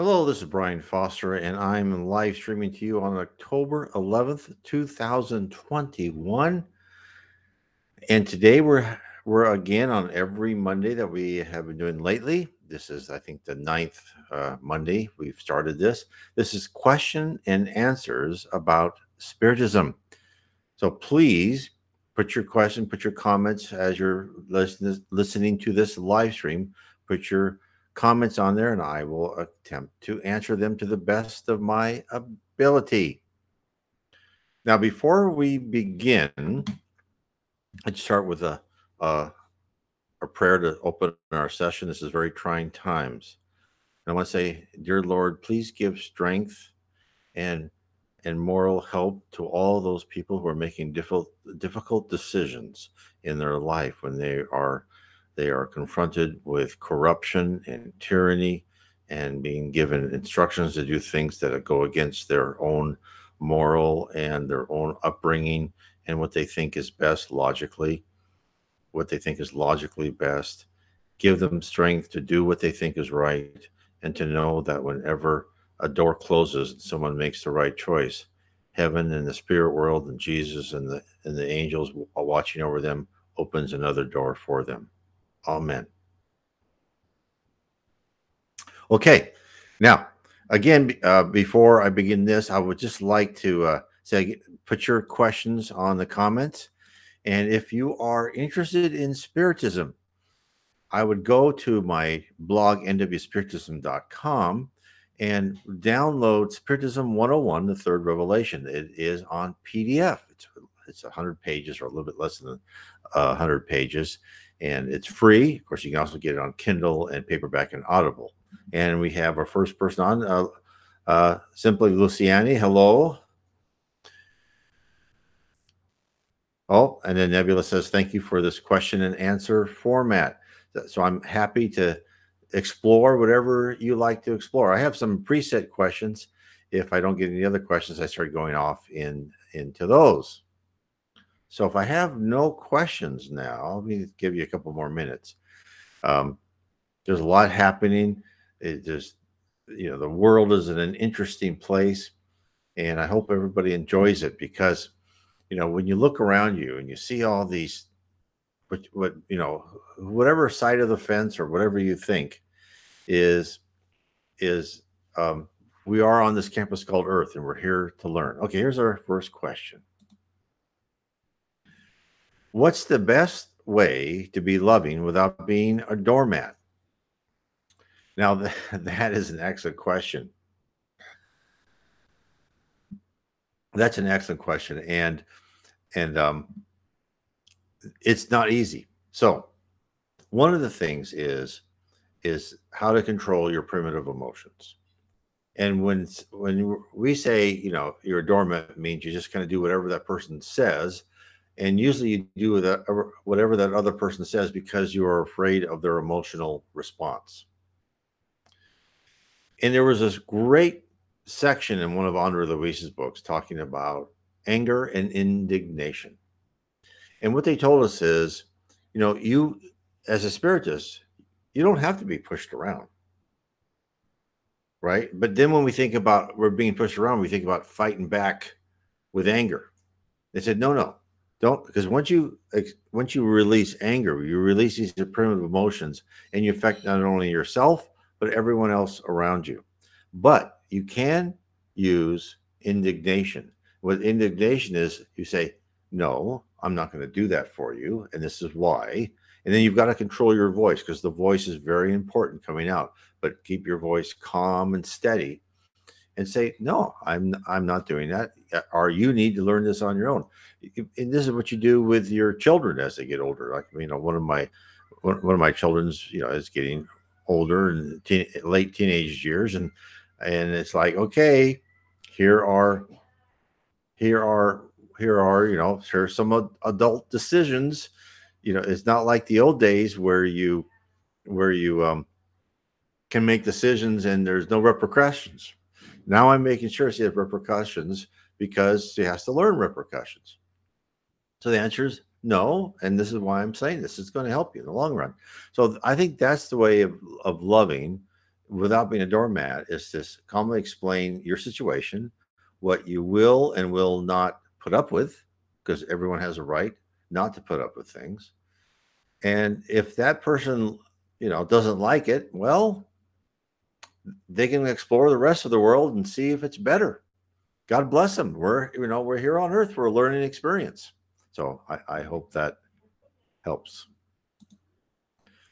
Hello, this is Brian Foster, and I'm live streaming to you on October 11th, 2021. And today we're again on every Monday that we have been doing lately. This is, I think, the ninth Monday we've started this. This is question and answers about Spiritism. So please put your question, put your comments as you're listening to this live stream. Put your comments on there, and I will attempt to answer them to the best of my ability. Now, before we begin, I'd start with a prayer to open our session. This is very trying times. And I want to say, dear Lord, please give strength and moral help to all those people who are making difficult decisions in their life when they are confronted with corruption and tyranny and being given instructions to do things that go against their own moral and their own upbringing and what they think is best logically, what they think is logically best. Give them strength to do what they think is right and to know that whenever a door closes and someone makes the right choice, heaven and the spirit world and Jesus and the angels watching over them opens another door for them. Amen. Okay. Now, again, before I begin this, I would just like to say, put your questions on the comments. And if you are interested in Spiritism, I would go to my blog, nwspiritism.com, and download Spiritism 101, the Third Revelation. It is on PDF. It's 100 pages or a little bit less than 100 pages. And it's free. Of course, you can also get it on Kindle and paperback and Audible. And we have our first person on, Simply Luciani. Hello. Oh, and then Nebula says, thank you for this question and answer format. So I'm happy to explore whatever you like to explore. I have some preset questions. If I don't get any other questions, I start going off into those. So if I have no questions now, let me give you a couple more minutes. There's a lot happening. It just, the world is in an interesting place, and I hope everybody enjoys it because, when you look around you and you see all these, whatever side of the fence or whatever you think is we are on this campus called Earth, and we're here to learn. Okay, here's our first question. What's the best way to be loving without being a doormat? Now, that is an excellent question. That's an excellent question. And it's not easy. So one of the things is how to control your primitive emotions. And when we say, you're a doormat, it means you just kind of do whatever that person says. And usually you do that, whatever that other person says, because you are afraid of their emotional response. And there was this great section in one of Andre Luiz's books talking about anger and indignation. And what they told us is, you as a spiritist, you don't have to be pushed around. Right? But then when we think about we're being pushed around, we think about fighting back with anger. They said, no. Don't, because once you release anger, you release these primitive emotions, and you affect not only yourself but everyone else around you. But you can use indignation. What indignation is, you say, "No, I'm not going to do that for you, and this is why." And then you've got to control your voice, because the voice is very important coming out. But keep your voice calm and steady, and say, "No, I'm not doing that." Or you need to learn this on your own. And this is what you do with your children as they get older. Like, one of my children's, is getting older and late teenage years. And it's like, okay, here's some adult decisions. It's not like the old days where you can make decisions and there's no repercussions. Now I'm making sure she has repercussions because she has to learn repercussions. So the answer is no, and this is why I'm saying this. It's going to help you in the long run. So I think that's the way of loving without being a doormat, is to calmly explain your situation, what you will and will not put up with, because everyone has a right not to put up with things. And if that person, doesn't like it, well, they can explore the rest of the world and see if it's better. God bless them. We're here on earth. We're a learning experience. So I hope that helps.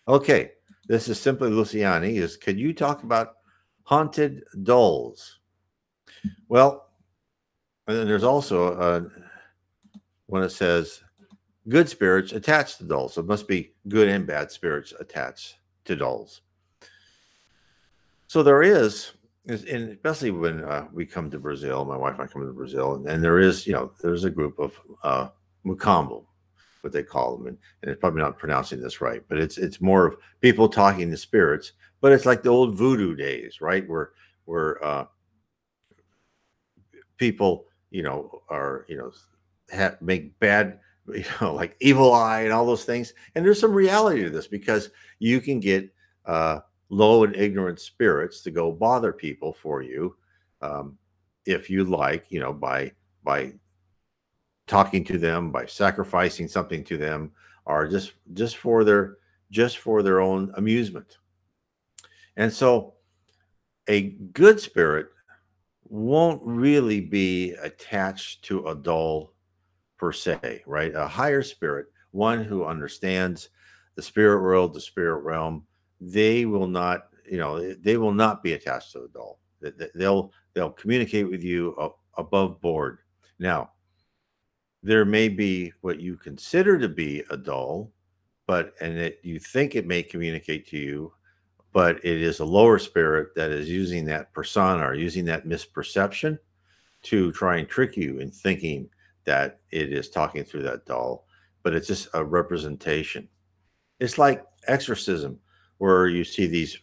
Okay. This is Simply Luciani. Could you talk about haunted dolls? Well, and then there's also when it says good spirits attached to dolls. So it must be good and bad spirits attached to dolls. So there is, and especially when we come to Brazil, my wife and I come to Brazil, and there is, there's a group of Mucambo, what they call them, and it's probably not pronouncing this right, but it's more of people talking to spirits, but it's like the old voodoo days, right? Where people, are, make bad, like evil eye and all those things. And there's some reality to this, because you can get low and ignorant spirits to go bother people for you, if you like, by talking to them, by sacrificing something to them, or just for their own amusement. And so a good spirit won't really be attached to a doll per se, right? A higher spirit, one who understands the spirit world, the spirit realm, they will not be attached to a doll. They'll communicate with you above board. Now, there may be what you consider to be a doll, and you think it may communicate to you, but it is a lower spirit that is using that persona or using that misperception to try and trick you in thinking that it is talking through that doll, but it's just a representation. It's like exorcism, where you see these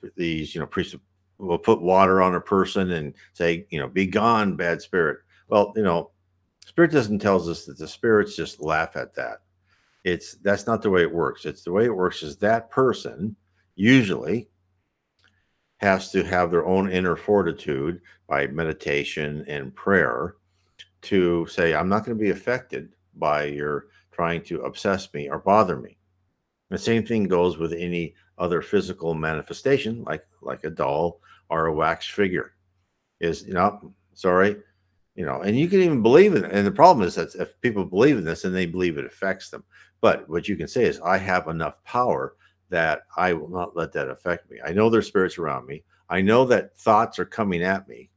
priests will put water on a person and say, be gone, bad spirit. Well, Spiritism tells us that the spirits just laugh at that. That's not the way it works. It's the way it works is that person usually has to have their own inner fortitude by meditation and prayer to say, I'm not going to be affected by your trying to obsess me or bother me. The same thing goes with any other physical manifestation, like a doll or a wax figure. And you can even believe in it. And the problem is that if people believe in this, and they believe it affects them. But what you can say is, I have enough power that I will not let that affect me. I know there's spirits around me. I know that thoughts are coming at me.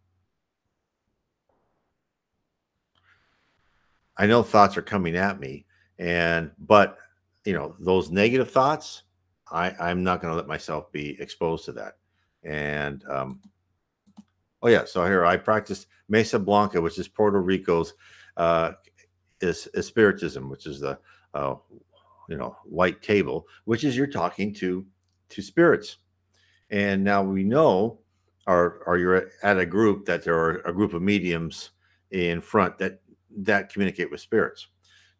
But those negative thoughts, I'm not going to let myself be exposed to that. And, so here I practiced Mesa Blanca, which is Puerto Rico's is Spiritism, which is the white table, which is you're talking to spirits. And now we know, or you're at a group, that there are a group of mediums in front that communicate with spirits.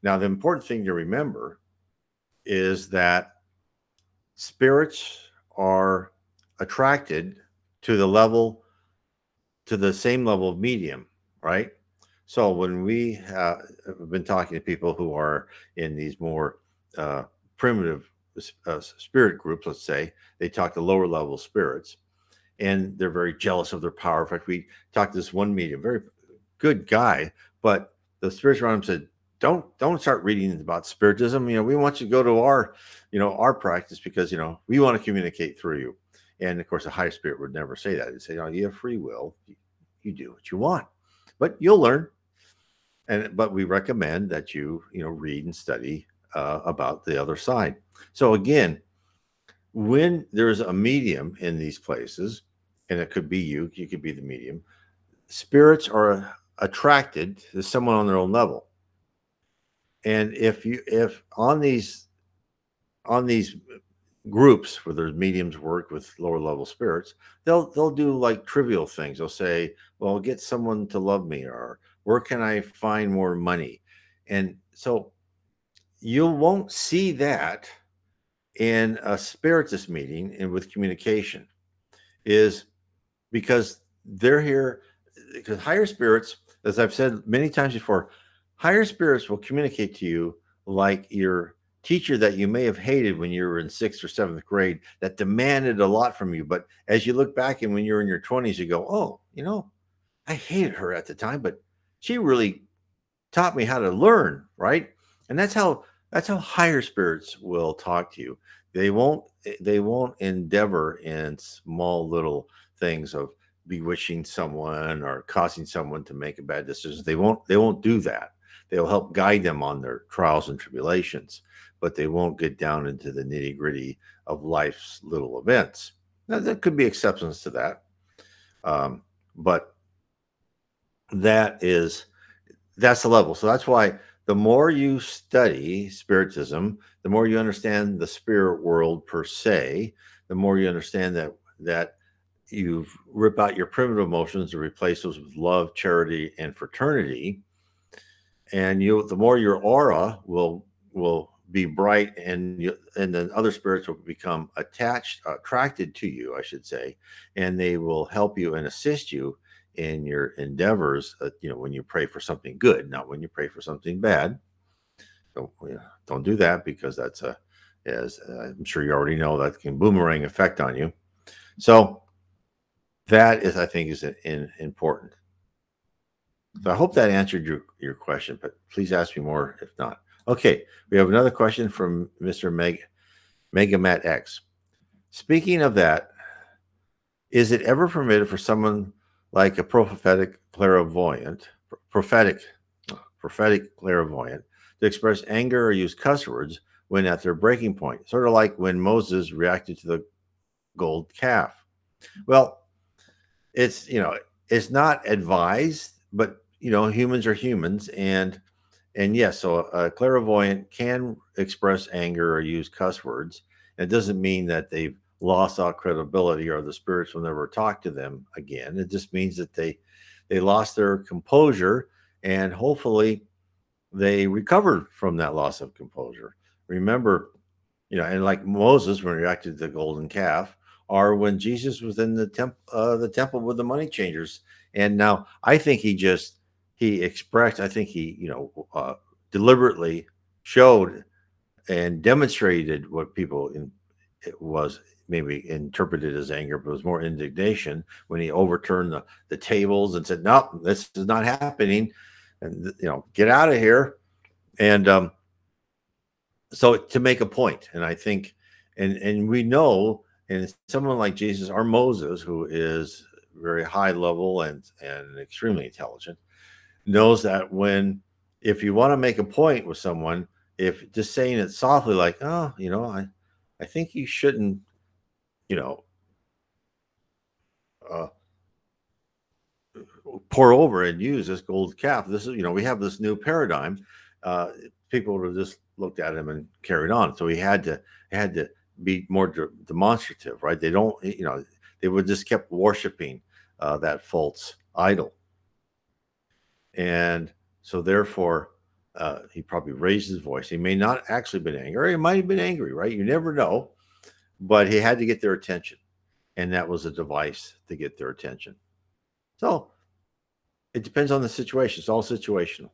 Now, the important thing to remember is that spirits are attracted to the same level of medium, right? So when we have been talking to people who are in these more primitive spirit groups, let's say, they talk to lower level spirits, and they're very jealous of their power. In fact, we talked to this one medium, very good guy, but the spirits around him said, don't start reading about Spiritism. We want you to go to our, our practice, because, we want to communicate through you. And of course, a higher spirit would never say that. It'd say, you have free will. You do what you want, but you'll learn. But we recommend that you, read and study about the other side. So again, when there's a medium in these places, and it could be you could be the medium, spirits are attracted to someone on their own level. And if on these groups where there's mediums work with lower level spirits, they'll do like trivial things. They'll say, well, get someone to love me, or where can I find more money? And so you won't see that in a spiritist meeting and with communication. because they're here, because higher spirits, as I've said many times before, higher spirits will communicate to you like your teacher that you may have hated when you were in 6th or 7th grade that demanded a lot from you. But as you look back and when you're in your 20s, you go, oh, you know, I hated her at the time, but she really taught me how to learn, right? And that's how higher spirits will talk to you. They won't endeavor in small little things of bewitching someone or causing someone to make a bad decision. They won't do that. They'll help guide them on their trials and tribulations, but they won't get down into the nitty-gritty of life's little events. Now, there could be exceptions to that, but that's the level. So that's why the more you study Spiritism, the more you understand the spirit world per se, the more you understand that you rip out your primitive emotions and replace those with love, charity, and fraternity. And the more your aura will be bright, and then other spirits will become attracted to you, I should say, and they will help you and assist you in your endeavors. When you pray for something good, not when you pray for something bad. Don't do that, because that's as I'm sure you already know, that can boomerang effect on you. So that is, I think, is important. So I hope that answered your question, but please ask me more if not. Okay, we have another question from Mr. Megamat X. Speaking of that, is it ever permitted for someone like a prophetic clairvoyant to express anger or use cuss words when at their breaking point, sort of like when Moses reacted to the gold calf? Well, it's not advised, but humans are humans, and yes, so a clairvoyant can express anger or use cuss words. It doesn't mean that they've lost all credibility or the spirits will never talk to them again. It just means that they lost their composure, and hopefully they recovered from that loss of composure. Remember, and like Moses when he reacted to the golden calf, or when Jesus was in the temple with the money changers. And now I think he deliberately showed and demonstrated what people it was maybe interpreted as anger, but it was more indignation when he overturned the tables and said, no, this is not happening. And, get out of here. And so to make a point. And I think, and we know, and someone like Jesus or Moses, who is very high level and extremely intelligent, knows that if you want to make a point with someone, if just saying it softly, like, oh, I think you shouldn't, pour over and use this gold calf. This is, we have this new paradigm. People would have just looked at him and carried on. So he had to be more demonstrative, right? They don't, they would just kept worshiping that false idol. And so therefore, he probably raised his voice. He may not actually been angry. He might have been angry, right? You never know. But he had to get their attention. And that was a device to get their attention. So it depends on the situation. It's all situational.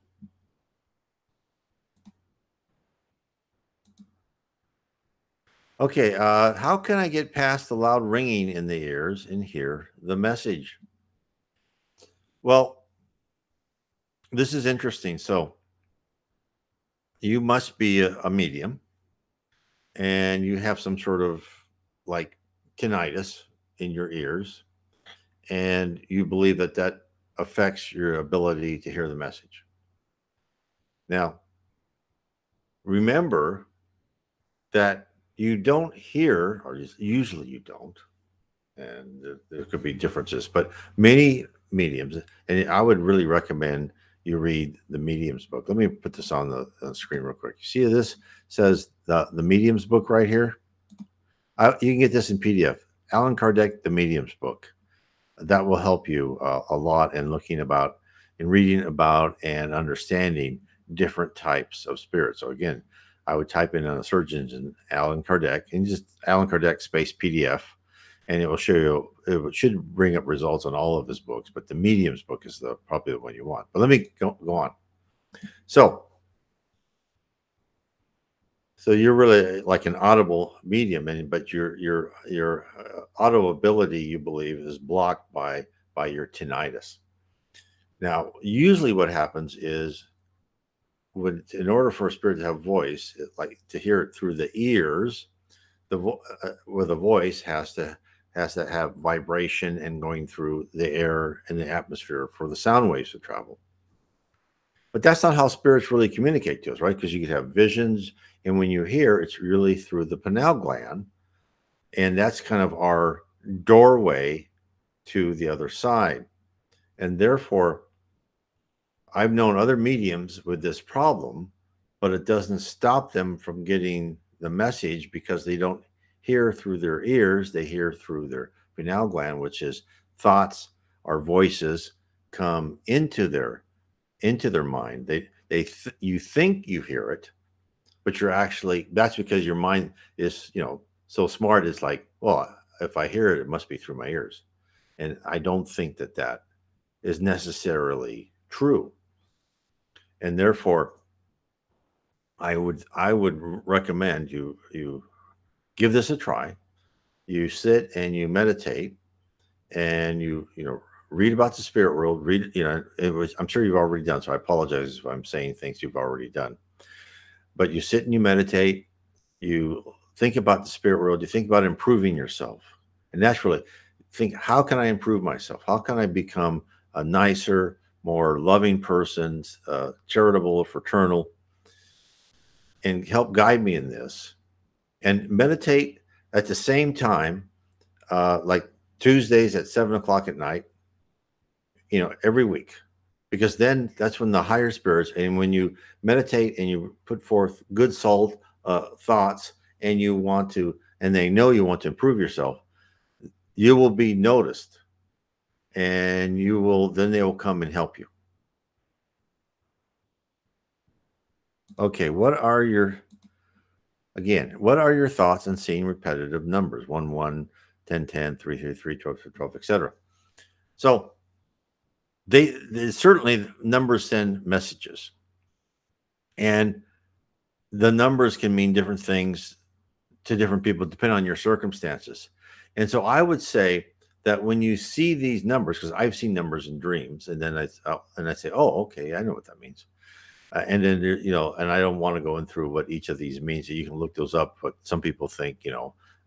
Okay, how can I get past the loud ringing in the ears and hear the message? Well, this is interesting. So you must be a medium, and you have some sort of like tinnitus in your ears, and you believe that affects your ability to hear the message. Now, remember that you don't hear, or usually you don't, and there could be differences, but many mediums, and I would really recommend you read The Medium's Book. Let me put this on the screen real quick. You see this says the Medium's Book right here? You can get this in PDF. Alan Kardec, The Medium's Book. That will help you a lot in looking about, in reading about and understanding different types of spirits. So again, I would type in on a search engine Alan Kardec, and just Alan Kardec space PDF, and it will show you, it should bring up results on all of his books, but the Medium's Book is the probably the one you want. But let me go on. So you're really like an audible medium, and but your auto ability, you believe, is blocked by your tinnitus. Now, usually what happens is, when in order for a spirit to have voice, like to hear it through the ears, the voice has to have vibration and going through the air and the atmosphere for the sound waves to travel. But that's not how spirits really communicate to us, right? Because you could have visions, and when you hear, it's really through the pineal gland, and that's kind of our doorway to the other side. And therefore, I've known other mediums with this problem, but it doesn't stop them from getting the message because they don't hear through their ears, they hear through their pineal gland, which is thoughts or voices come into their mind. You think you hear it, but you're actually, that's because your mind is, so smart. It's like, well, if I hear it, it must be through my ears. And I don't think that is necessarily true. And therefore, I would recommend you give this a try. You sit and you meditate, and you read about the spirit world. I'm sure you've already done, so I apologize if I'm saying things you've already done. But you sit and you meditate, you think about the spirit world, you think about improving yourself. And that's really, think, how can I improve myself? How can I become a nicer, more loving person, charitable, fraternal, and help guide me in this? And meditate at the same time, like Tuesdays at 7:00 at night, every week, because then that's when the higher spirits, and when you meditate and you put forth good salt thoughts, and they know you want to improve yourself, you will be noticed, and they will come and help you. Okay, what are your thoughts on seeing repetitive numbers? 1, 1, 10, 10, 3, 3, 3, 12, 12, etc. So They certainly, numbers send messages, and the numbers can mean different things to different people depending on your circumstances. And so I would say that when you see these numbers, because I've seen numbers in dreams, and then I say, oh, okay, I know what that means. And then, and I don't want to go in through what each of these means. You can look those up, but some people think,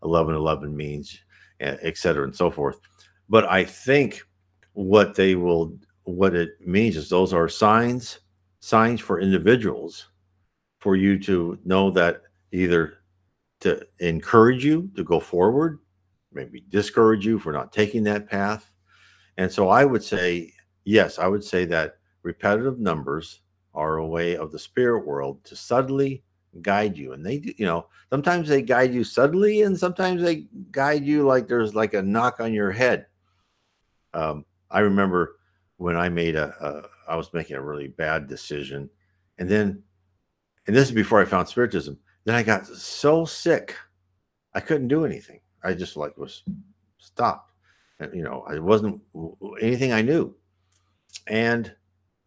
11 means, et cetera, and so forth. But I think what it means is those are signs for individuals, for you to know that either to encourage you to go forward, maybe discourage you for not taking that path. And so I would say, yes, I would say that repetitive numbers are a way of the spirit world to subtly guide you. And they do, sometimes they guide you subtly, and sometimes they guide you like there's like a knock on your head. I remember when I was making a really bad decision, and this is before I found Spiritism. Then I got so sick, I couldn't do anything. I just was stopped. And, it wasn't anything I knew. And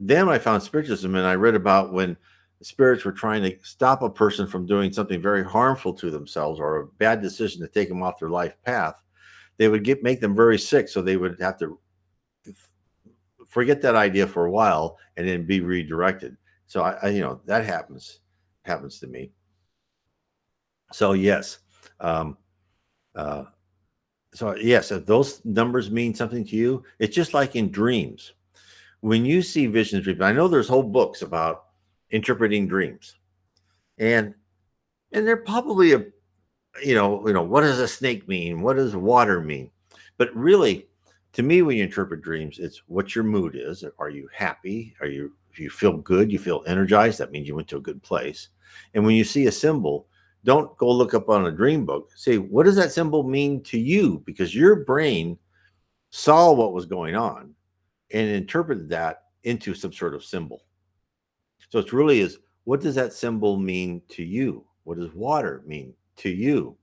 then I found Spiritism, and I read about when spirits were trying to stop a person from doing something very harmful to themselves, or a bad decision to take them off their life path. They would make them very sick, so they would have to forget that idea for a while and then be redirected. So I that happens to me. So yes, if those numbers mean something to you, it's just like in dreams. When you see visions, dreams, I know there's whole books about interpreting dreams, and they're probably a what does a snake mean? What does water mean? But really, to me, when you interpret dreams, it's what your mood is. Are you happy? If you feel good, you feel energized, that means you went to a good place. And when you see a symbol, don't go look up on a dream book. Say, what does that symbol mean to you? Because your brain saw what was going on and interpreted that into some sort of symbol. So it really is, what does that symbol mean to you? What does water mean to you?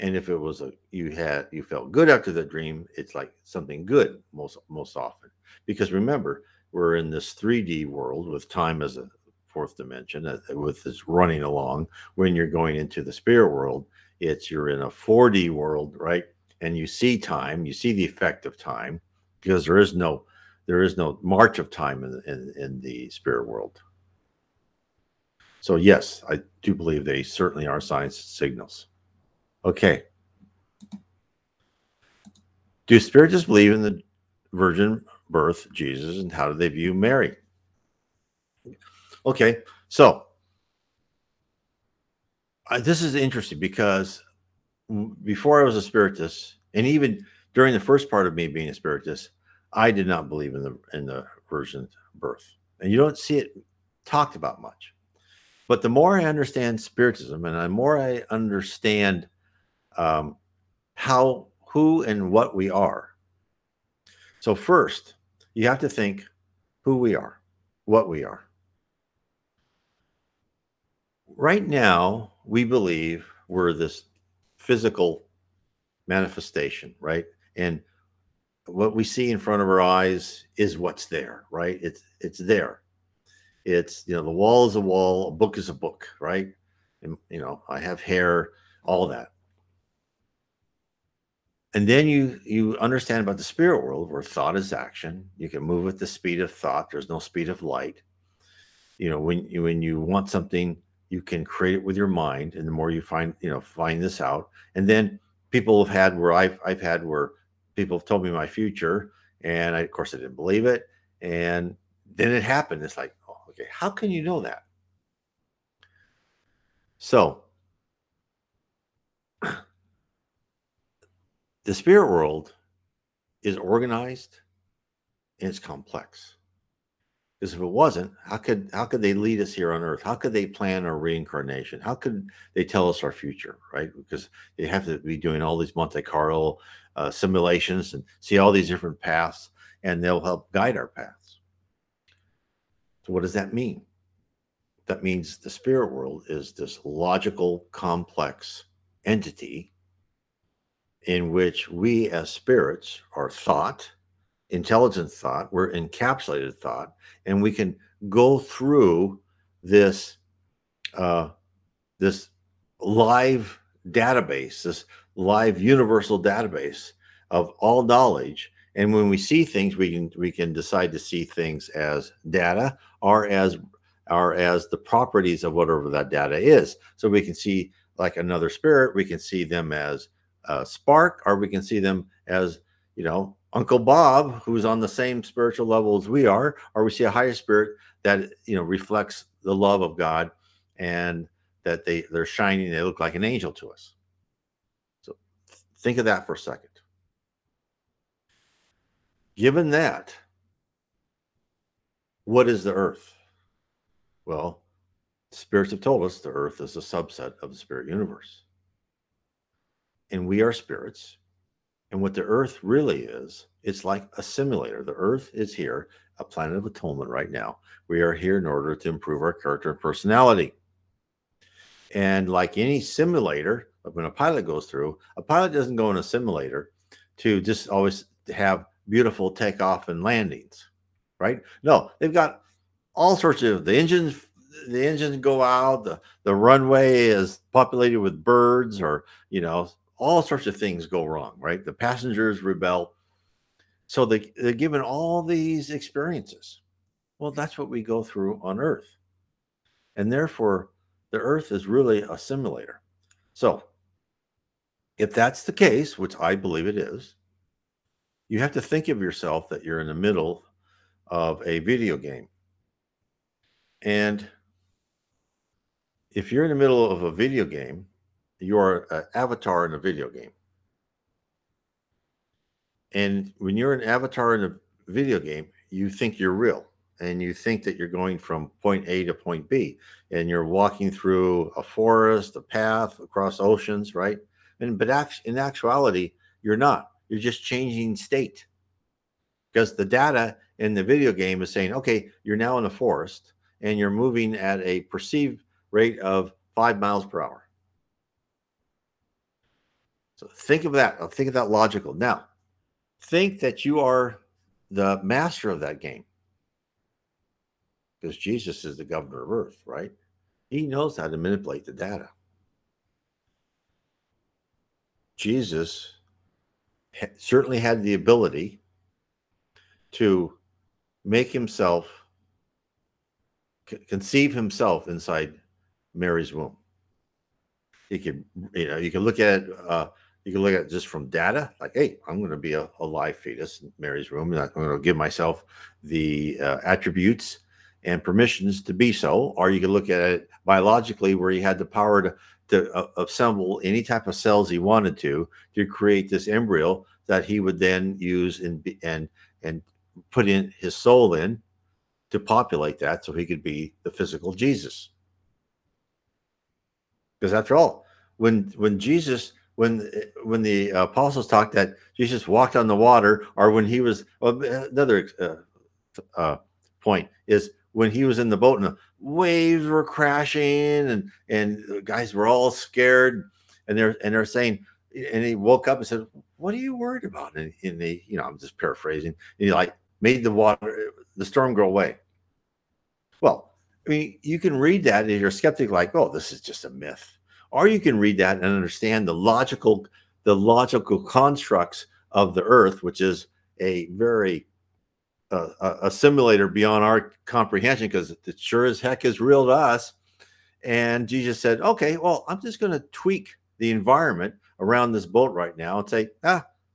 And if it was you felt good after the dream, it's like something good most often. Because remember, we're in this 3D world with time as a fourth dimension, with this running along. When you're going into the spirit world, you're in a 4D world, right? And you see time, you see the effect of time, because there is no march of time in the spirit world. So yes, I do believe they certainly are signs and signals. Okay. Do Spiritists believe in the virgin birth, Jesus, and how do they view Mary? Okay, so this is interesting, because before I was a Spiritist, and even during the first part of me being a Spiritist, I did not believe in the virgin birth, and you don't see it talked about much. But the more I understand Spiritism, and the more I understand how, who, and what we are. So first, you have to think who we are, what we are. Right now, we believe we're this physical manifestation, right? And what we see in front of our eyes is what's there, right? It's there. It's, the wall is a wall, a book is a book, right? And, I have hair, all that. And then you understand about the spirit world, where thought is action. You can move at the speed of thought. There's no speed of light. When you want something, you can create it with your mind. And the more you find this out. And then people have had where I've had where people have told me my future, and of course I didn't believe it. And then it happened. It's like, oh, okay, how can you know that? So the spirit world is organized and it's complex. Because if it wasn't, how could they lead us here on earth? How could they plan our reincarnation? How could they tell us our future, right? Because they have to be doing all these Monte Carlo simulations and see all these different paths, and they'll help guide our paths. So what does that mean? That means the spirit world is this logical, complex entity in which we as spirits are thought, intelligent thought, we're encapsulated thought, and we can go through this this live database, this live universal database of all knowledge. And when we see things, we can decide to see things as data or as the properties of whatever that data is. So we can see, like another spirit, we can see them as Spark, or we can see them as Uncle Bob, who's on the same spiritual level as we are, or we see a higher spirit that reflects the love of God, and that they're shining, they look like an angel to us. So think of that for a second. Given that, what is the earth? Well, spirits have told us the earth is a subset of the spirit universe. And we are spirits. And what the earth really is, it's like a simulator. The earth is here, a planet of atonement right now. We are here in order to improve our character and personality. And like any simulator, when a pilot goes through, a pilot doesn't go in a simulator to just always have beautiful takeoff and landings, right? No, they've got all sorts of the engines go out, the runway is populated with birds, or all sorts of things go wrong, right? The passengers rebel. So they're given all these experiences. Well, that's what we go through on earth. And therefore, the earth is really a simulator. So if that's the case, which I believe it is, you have to think of yourself that you're in the middle of a video game. And if you're in the middle of a video game, you are an avatar in a video game. And when you're an avatar in a video game, you think you're real. And you think that you're going from point A to point B. And you're walking through a forest, a path, across oceans, right? But in actuality, you're not. You're just changing state. Because the data in the video game is saying, okay, you're now in a forest. And you're moving at a perceived rate of 5 miles per hour. So think of that. Think of that logical. Now, think that you are the master of that game. Because Jesus is the governor of earth, right? He knows how to manipulate the data. Jesus certainly had the ability to make himself, conceive himself inside Mary's womb. You could, you can look at it, you can look at it just from data, like, hey, I'm going to be a live fetus in Mary's womb, and I'm going to give myself the attributes and permissions to be so. Or you can look at it biologically, where he had the power to assemble any type of cells he wanted to create this embryo that he would then use and put in his soul in to populate that, so he could be the physical Jesus. Because after all, when the apostles talked that Jesus walked on the water, or when he was another point is when he was in the boat and the waves were crashing and the guys were all scared, and they're saying, and he woke up and said, "What are you worried about?" And the, I'm just paraphrasing. And he made the storm go away. Well, I mean, you can read that if you're a skeptic, like, oh, this is just a myth. Or you can read that and understand the logical constructs of the earth, which is a very a simulator beyond our comprehension, because it sure as heck is real to us. And Jesus said, okay, well, I'm just going to tweak the environment around this boat right now and say,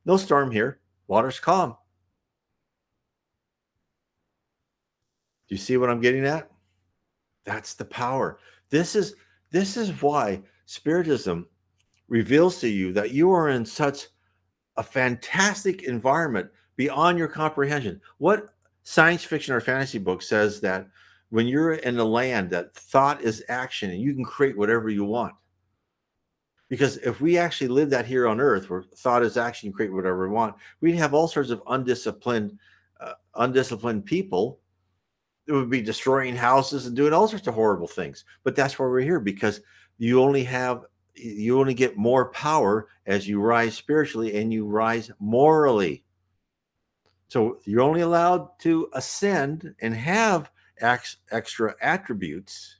no storm here. Water's calm. Do you see what I'm getting at? That's the power. This is why Spiritism reveals to you that you are in such a fantastic environment beyond your comprehension. What science fiction or fantasy book says that when you're in a land that thought is action and you can create whatever you want? Because if we actually live that here on earth, where thought is action, you create whatever we want, we'd have all sorts of undisciplined people that would be destroying houses and doing all sorts of horrible things. But that's why we're here, because you only get more power as you rise spiritually and you rise morally. So you're only allowed to ascend and have extra attributes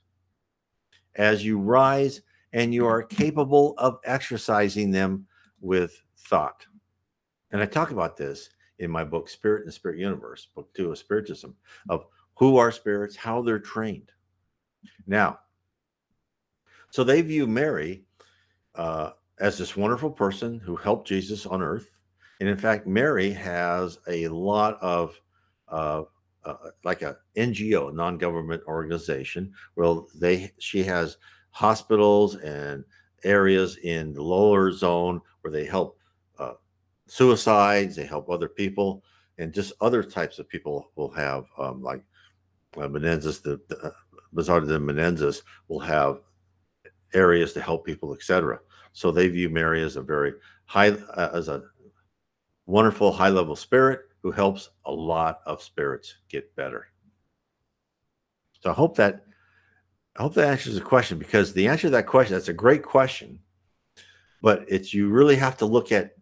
as you rise, and you are capable of exercising them with thought. And I talk about this in my book, Spirit and the Spirit Universe, book 2 of Spiritism, of who are spirits, how they're trained. Now, so they view Mary as this wonderful person who helped Jesus on earth. And in fact, Mary has a lot of, like a NGO, non-government organization. Well, she has hospitals and areas in the lower zone where they help suicides, they help other people, and just other types of people will have, Menendez, the Bazar de Menendez will have areas to help people, etc. So they view Mary as a very high, as a wonderful high-level spirit who helps a lot of spirits get better. So I hope that answers the question, because the answer to that question, that's a great question, but it's, you really have to look at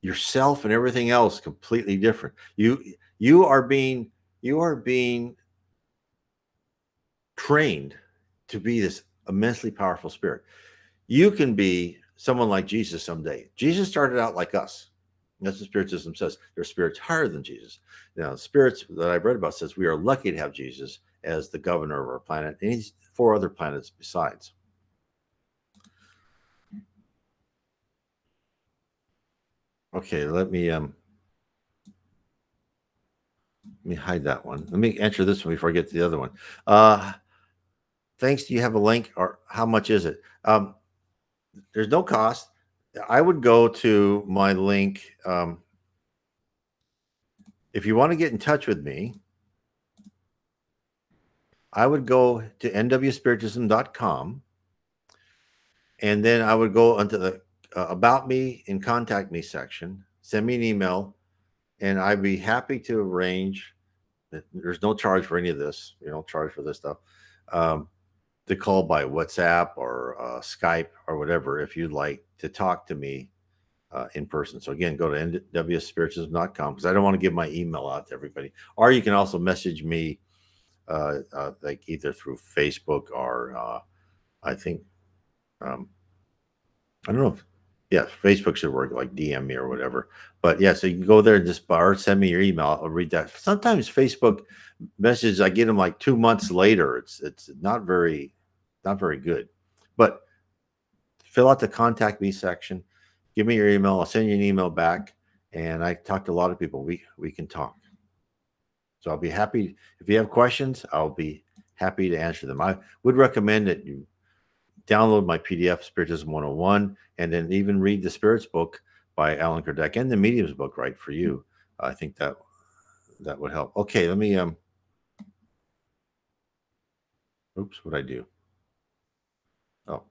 yourself and everything else completely different. You are being trained to be this immensely powerful spirit. You can be someone like Jesus someday. Jesus started out like us. That's what Spiritism says. There are spirits higher than Jesus. Now, spirits that I've read about says we are lucky to have Jesus as the governor of our planet, and he's 4 other planets besides. Okay, let me hide that one. Let me answer this one before I get to the other one. Thanks. Do you have a link, or how much is it? There's no cost. I would go to my link. If you want to get in touch with me, I would go to nwspiritism.com, and then I would go into the About Me and Contact Me section. Send me an email, and I'd be happy to arrange. There's no charge for any of this. You don't charge for this stuff. To call by WhatsApp or Skype or whatever, if you'd like to talk to me in person. So again, go to nwspiritism.com, because I don't want to give my email out to everybody. Or you can also message me like either through Facebook or I think I don't know if Facebook should work, like DM me or whatever. But yeah, so you can go there and just or send me your email. I'll read that. Sometimes Facebook messages, I get them like 2 months later. It's not very good. But fill out the contact me section. Give me your email. I'll send you an email back. And I talk to a lot of people. We can talk. So I'll be happy. If you have questions, I'll be happy to answer them. I would recommend that you download my PDF, Spiritism 101, and then even read The Spirit's Book by Alan Kardec and The Medium's Book, right, for you. I think that would help. Okay, let me, oops, what'd I do? Oh,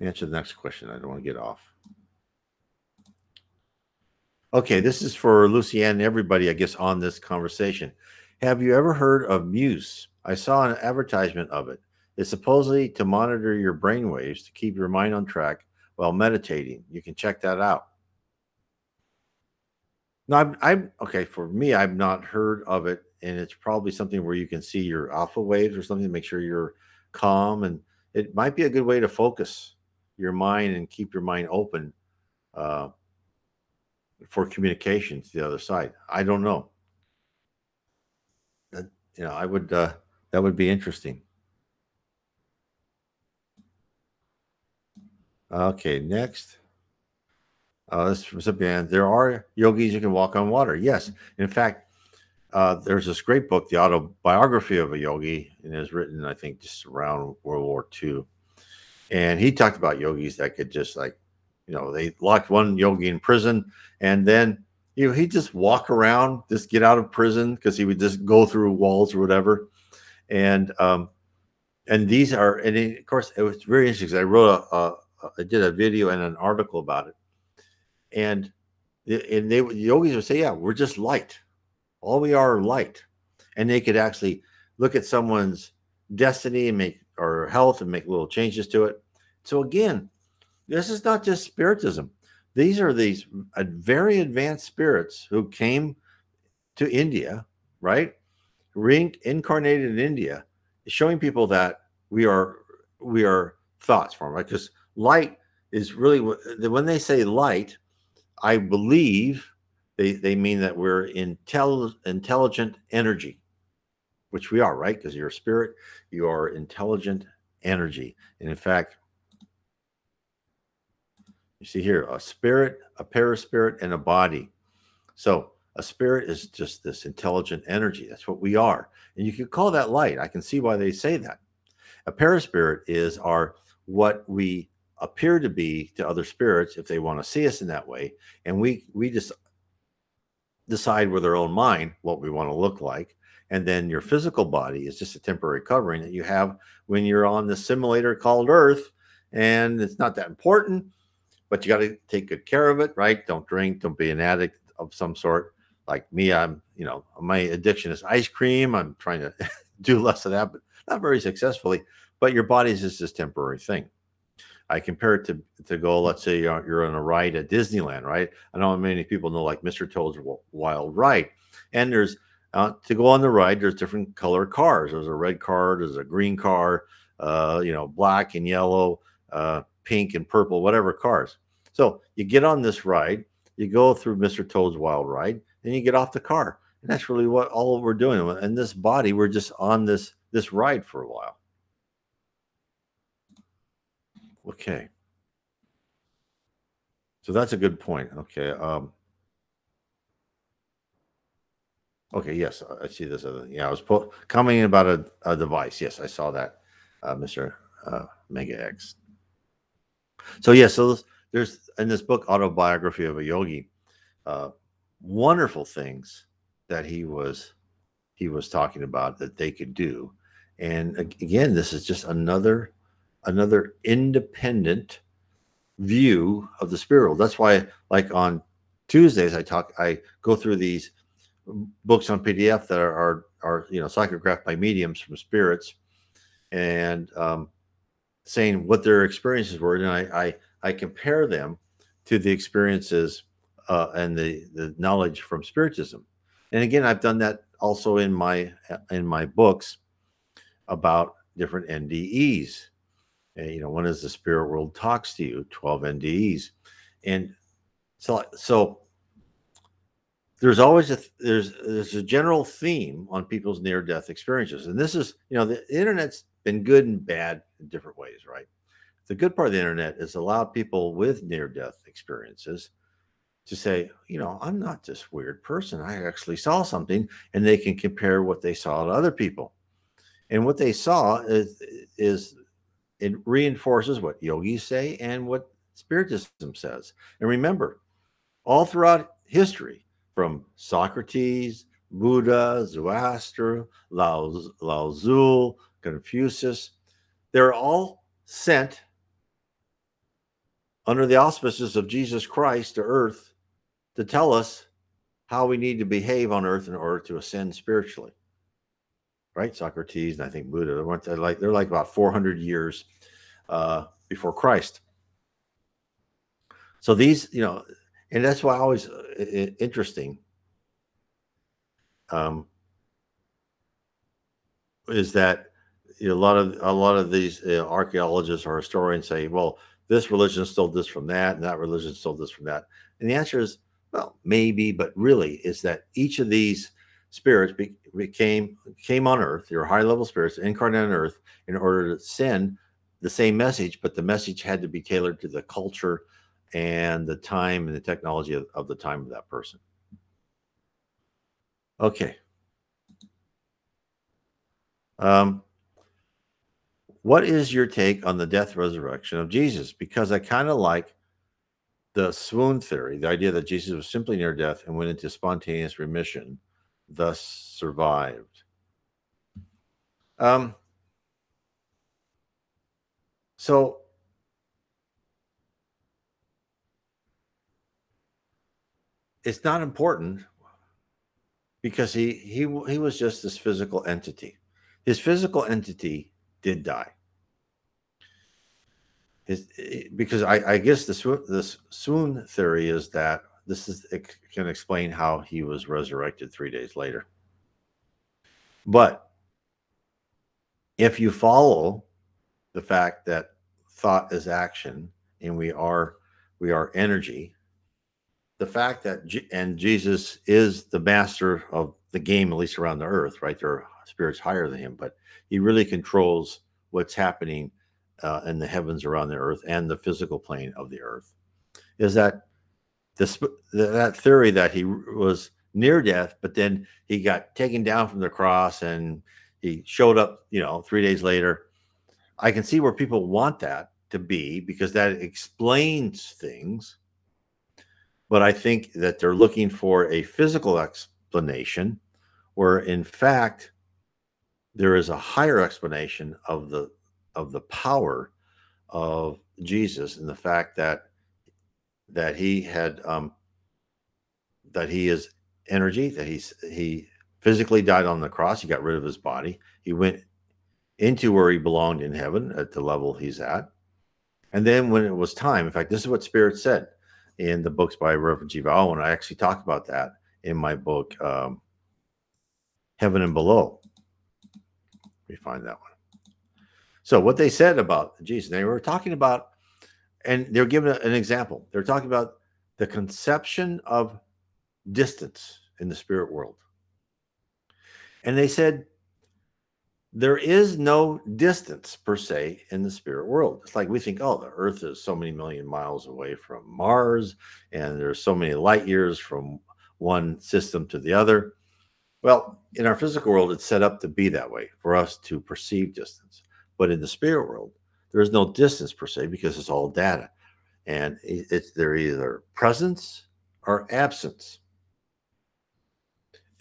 answer the next question. I don't want to get off. Okay, this is for Lucianne and everybody, I guess, on this conversation. Have you ever heard of Muse? I saw an advertisement of it. It's supposedly to monitor your brainwaves to keep your mind on track while meditating. You can check that out. No, I'm okay. For me, I've not heard of it, and it's probably something where you can see your alpha waves or something to make sure you're calm. And it might be a good way to focus your mind and keep your mind open for communication to the other side. I don't know. I would. That would be interesting. Okay, next. This is from Sipan. There are yogis who can walk on water. Yes. In fact, there's this great book, The Autobiography of a Yogi, and it was written, I think, just around World War II. And he talked about yogis that could just, like, they locked one yogi in prison, and then he'd just walk around, just get out of prison, because he would just go through walls or whatever. And these are, and of course, it was very interesting, because I wrote I did a video and an article about it, and the yogis would say, "Yeah, we're just light. All we are light," and they could actually look at someone's destiny and health and make little changes to it. So again, this is not just Spiritism. These are these very advanced spirits who came to India, right? Reincarnated in India, showing people that we are thoughts form, right? Because light is really, when they say light, I believe they mean that we're intelligent energy, which we are, right? Because you're a spirit, you are intelligent energy. And in fact, you see here, a spirit, a paraspirit, and a body. So a spirit is just this intelligent energy. That's what we are. And you could call that light. I can see why they say that. A paraspirit is what we appear to be to other spirits if they want to see us in that way, and we just decide with our own mind what we want to look like. And then your physical body is just a temporary covering that you have when you're on the simulator called Earth, and it's not that important, but you got to take good care of it, right? Don't drink, don't be an addict of some sort. Like me, I'm my addiction is ice cream. I'm trying to do less of that, but not very successfully. But your body is just this temporary thing. I compare it to go, let's say you're on a ride at Disneyland, right? I know many people know, like, Mr. Toad's Wild Ride. And there's, to go on the ride, there's different color cars. There's a red car, there's a green car, black and yellow, pink and purple, whatever cars. So you get on this ride, you go through Mr. Toad's Wild Ride, and you get off the car. And that's really what all we're doing. And this body, we're just on this ride for a while. Okay, so that's a good point. Okay, okay, yes, I see this other thing. Yeah, I was commenting about a device. Yes, I saw that, Mr. Mega X. So yeah, so there's in this book, Autobiography of a Yogi, wonderful things that he was talking about that they could do. And again, this is just another independent view of the spirit world. That's why, like, on Tuesdays, I go through these books on PDF that are psychographed by mediums from spirits, and saying what their experiences were. And I compare them to the experiences and the knowledge from Spiritism. And again, I've done that also in my books about different NDEs. And, you know, one is The Spirit World Talks to You, 12 NDEs. And so there's always there's a general theme on people's near-death experiences. And this is, you know, the internet's been good and bad in different ways, right? The good part of the internet is allowed people with near-death experiences to say, you know, I'm not this weird person. I actually saw something, and they can compare what they saw to other people. And what they saw is it reinforces what yogis say and what Spiritism says. And remember, all throughout history, from Socrates, Buddha, Zoroaster, Lao Tzu, Confucius, they're all sent under the auspices of Jesus Christ to earth to tell us how we need to behave on earth in order to ascend spiritually. Right? Socrates and I think Buddha, they're like about 400 years before Christ. So these, you know, and that's why always interesting is that, you know, a lot of these archaeologists or historians say, well, this religion stole this from that, and that religion stole this from that. And the answer is, well, maybe, but really is that each of these spirits came on earth, your high-level spirits, incarnate on earth, in order to send the same message, but the message had to be tailored to the culture and the time and the technology of the time of that person. Okay. What is your take on the death resurrection of Jesus? Because I kind of like the swoon theory, the idea that Jesus was simply near death and went into spontaneous remission, thus survived. So it's not important because he was just this physical entity. His physical entity did die. Because I guess the swoon theory is that it can explain how he was resurrected 3 days later. But if you follow the fact that thought is action and we are energy, the fact that Jesus is the master of the game, at least around the earth, right? There are spirits higher than him, but he really controls what's happening in the heavens around the earth and the physical plane of the earth. Is that that theory that he was near death, but then he got taken down from the cross and he showed up, you know, 3 days later. I can see where people want that to be because that explains things. But I think that they're looking for a physical explanation where, in fact, there is a higher explanation of the power of Jesus and the fact that he had that he is energy, that he physically died on the cross. He got rid of his body. He went into where he belonged in heaven at the level he's at. And then when it was time, in fact, this is what Spirit said in the books by Reverend G. Owen. I actually talk about that in my book, Heaven and Below. Let me find that one. So what they said about Jesus, they were talking about, and they're giving an example. They're talking about the conception of distance in the spirit world. And they said, there is no distance per se in the spirit world. It's like we think, oh, the earth is so many million miles away from Mars, and there's so many light years from one system to the other. Well, in our physical world, it's set up to be that way for us to perceive distance. But in the spirit world, there is no distance per se because it's all data. And they're either presence or absence.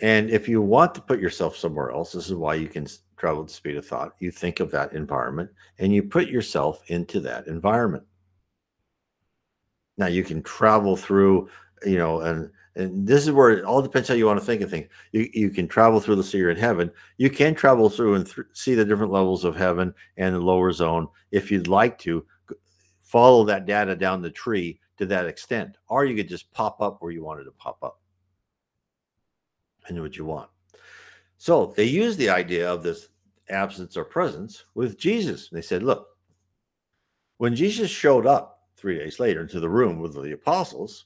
And if you want to put yourself somewhere else, this is why you can travel at the speed of thought. You think of that environment and you put yourself into that environment. Now you can travel through, you know, and this is where it all depends how you want to think of things. You can travel through the sea or in heaven. You can travel through and see the different levels of heaven and the lower zone. If you'd like to follow that data down the tree to that extent, or you could just pop up where you wanted to pop up and do what you want. So they used the idea of this absence or presence with Jesus. They said, look, when Jesus showed up 3 days later into the room with the apostles,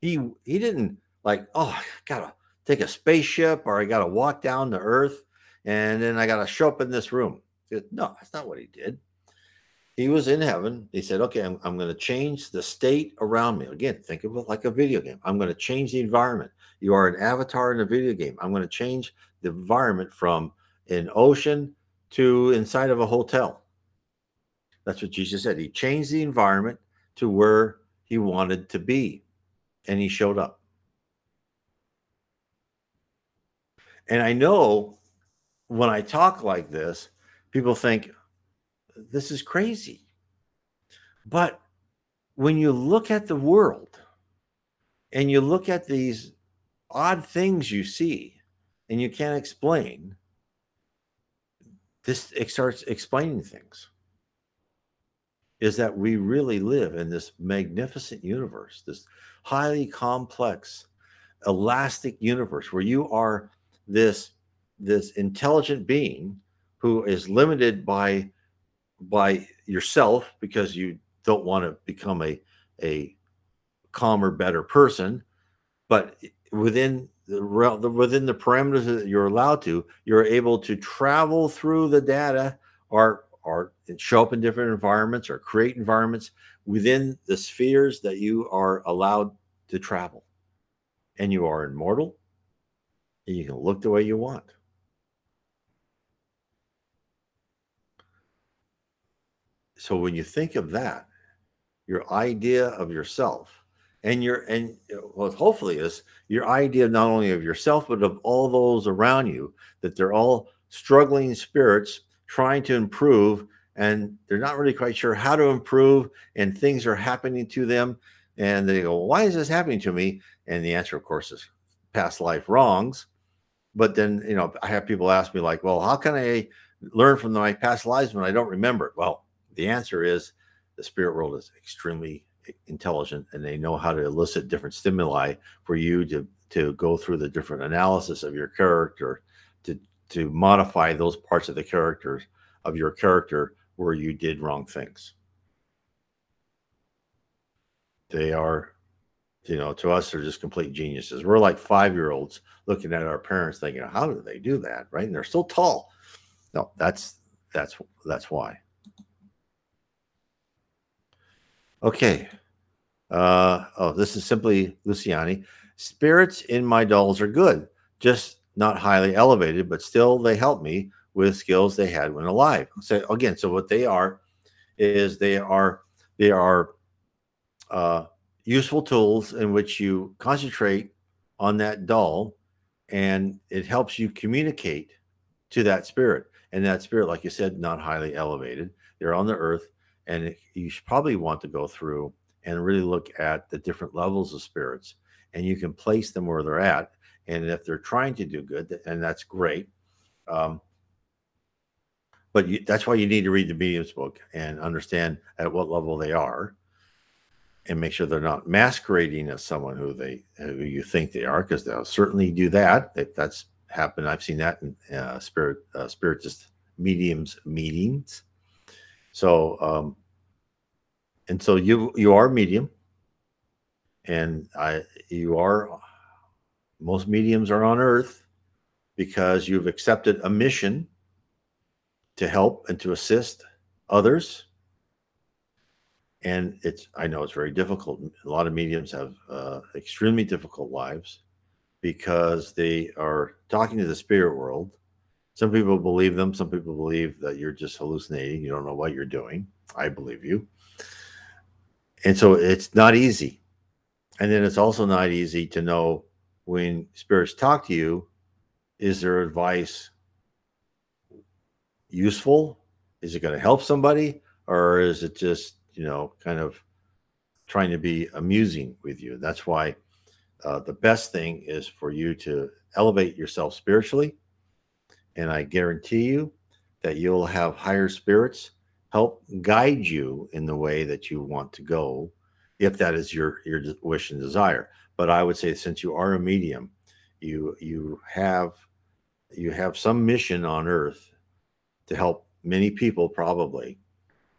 he didn't like, oh, I gotta take a spaceship, or I gotta walk down to earth and then I gotta show up in this room. No, that's not what he did. He was in heaven. He said, okay, I'm going to change the state around me. Again, think of it like a video game. I'm going to change the environment. You are an avatar in a video game. I'm going to change the environment from an ocean to inside of a hotel. That's what Jesus said. He changed the environment to where he wanted to be, and he showed up. And I know when I talk like this, people think, this is crazy. But when you look at the world and you look at these odd things you see and you can't explain, this starts explaining things. Is that we really live in this magnificent universe, this highly complex, elastic universe where you are this intelligent being who is limited by yourself because you don't want to become a calmer, better person, but within the parameters that you're allowed to, you're able to travel through the data or show up in different environments or create environments within the spheres that you are allowed to travel. And you are immortal, and you can look the way you want. So when you think of that, your idea of yourself and what hopefully is your idea not only of yourself, but of all those around you, that they're all struggling spirits trying to improve, and they're not really quite sure how to improve, and things are happening to them. And they go, why is this happening to me? And the answer, of course, is past life wrongs. But then, I have people ask me like, well, how can I learn from my past lives when I don't remember it? Well, the answer is the spirit world is extremely intelligent, and they know how to elicit different stimuli for you to go through the different analysis of your character, to modify those parts of the characters of your character where you did wrong things. They are, to us, they're just complete geniuses. We're like 5-year-olds looking at our parents thinking, how do they do that? Right. And they're so tall. No, that's why. Okay. This is simply Luciani. Spirits in my dolls are good, just not highly elevated, but still they help me with skills they had when alive. So again, what they are is they are useful tools in which you concentrate on that doll, and it helps you communicate to that spirit. And that spirit, like you said, not highly elevated. They're on the earth. And you should probably want to go through and really look at the different levels of spirits, and you can place them where they're at. And if they're trying to do good, and that's great. That's why you need to read the Medium's Book and understand at what level they are, and make sure they're not masquerading as someone who you think they are, because they'll certainly do that. That's happened. I've seen that in spiritist mediums meetings. So, you are medium, and most mediums are on earth because you've accepted a mission to help and to assist others. And I know it's very difficult. A lot of mediums have extremely difficult lives because they are talking to the spirit world. Some people believe them. Some people believe that you're just hallucinating. You don't know what you're doing. I believe you. And so it's not easy. And then it's also not easy to know when spirits talk to you, is their advice useful? Is it going to help somebody? Or is it just, kind of trying to be amusing with you? That's why the best thing is for you to elevate yourself spiritually. And I guarantee you that you'll have higher spirits help guide you in the way that you want to go. if that is your wish and desire. But I would say, since you are a medium, you have some mission on earth to help many people, probably,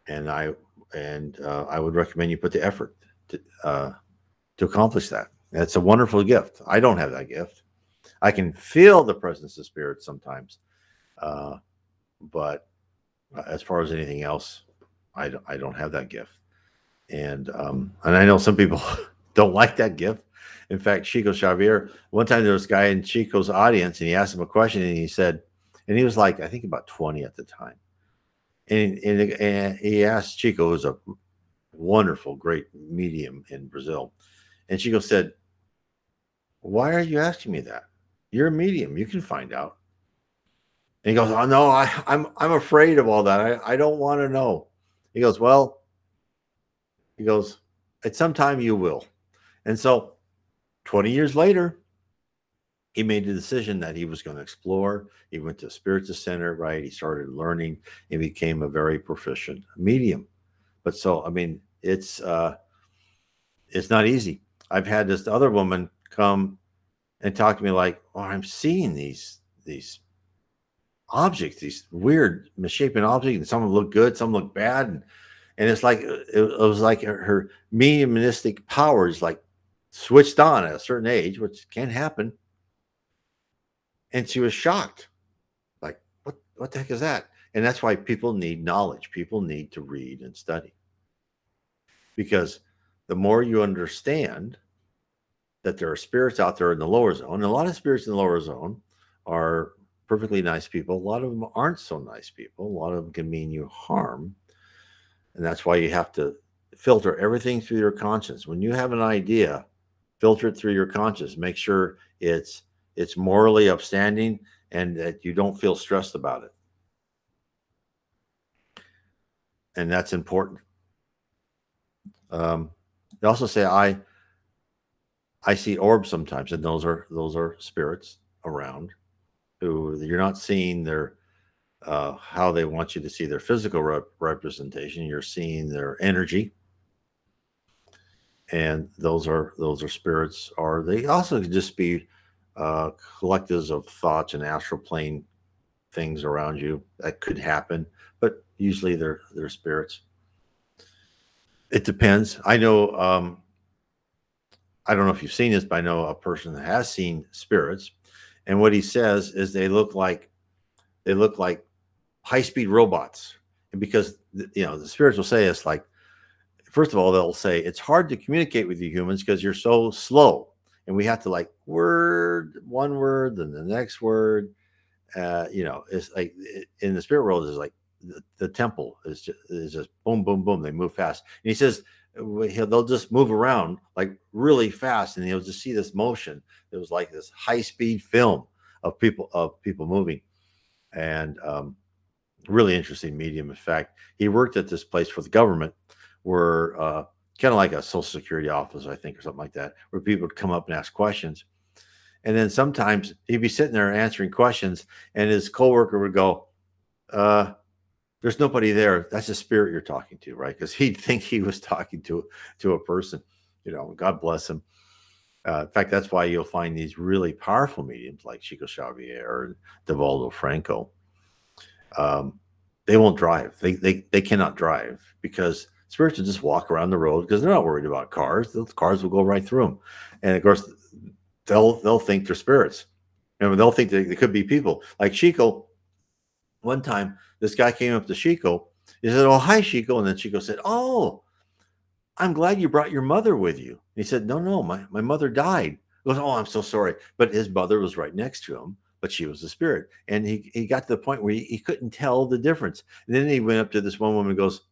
and I would recommend you put the effort to accomplish that. That's a wonderful gift. I don't have that gift. I can feel the presence of spirit sometimes, but as far as anything else, I don't have that gift. And I know some people don't like that gift. In fact, Chico Xavier, one time there was a guy in Chico's audience, and he asked him a question, and he said, and he was like, I think about 20 at the time. And he asked Chico, who's a wonderful, great medium in Brazil. And Chico said, why are you asking me that? You're a medium. You can find out. And he goes, oh, no, I'm afraid of all that. I don't want to know. He goes, well, he goes, at some time you will. And so 20 years later, he made the decision that he was going to explore. He went to a spiritist center, right? He started learning and became a very proficient medium. But so, I mean, it's not easy. I've had this other woman come and talk to me like, oh, I'm seeing these objects, these weird misshapen objects, and some look good, some look bad. And it's like, it was like her mediumistic powers like switched on at a certain age, which can happen. And she was shocked. Like, what the heck is that? And that's why people need knowledge. People need to read and study. Because the more you understand that there are spirits out there in the lower zone, and a lot of spirits in the lower zone are perfectly nice people. A lot of them aren't so nice people. A lot of them can mean you harm. And that's why you have to filter everything through your conscience. When you have an idea, filter it through your conscience. Make sure it's morally upstanding and that you don't feel stressed about it. And that's important. They also say I see orbs sometimes, and those are spirits around who you're not seeing their how they want you to see their physical representation. You're seeing their energy, and those are spirits. Or they also could just be collectives of thoughts and astral plane things around you. That could happen, but usually they're spirits. It depends. I know, I don't know if you've seen this, but I know a person that has seen spirits, and what he says is they look like high-speed robots. And because, you know, the spirits will say it's like, first of all, they'll say it's hard to communicate with you humans because you're so slow, and we have to like one word, then the next word. You know, it's like in the spirit world is like, the temple is just boom, boom, boom. They move fast. And he says, they'll just move around like really fast. And you'll just see this motion. It was like this high speed film of people moving, and really interesting medium. In fact, he worked at this place for the government where kind of like a social security office, I think, or something like that, where people would come up and ask questions. And then sometimes he'd be sitting there answering questions, and his coworker would go, there's nobody there. That's a spirit you're talking to, right? Because he'd think he was talking to a person, you know, God bless him. In fact, that's why you'll find these really powerful mediums like Chico Xavier or Divaldo Franco. They won't drive. They cannot drive because spirits will just walk around the road because they're not worried about cars. Those cars will go right through them. And of course, they'll think they're spirits. And they'll think they could be people. Like Chico, one time, this guy came up to Chico. He said, oh, hi, Chico. And then Chico said, oh, I'm glad you brought your mother with you. And he said, no, my mother died. He goes, oh, I'm so sorry. But his mother was right next to him, but she was a spirit. And he got to the point where he couldn't tell the difference. And then he went up to this one woman and goes,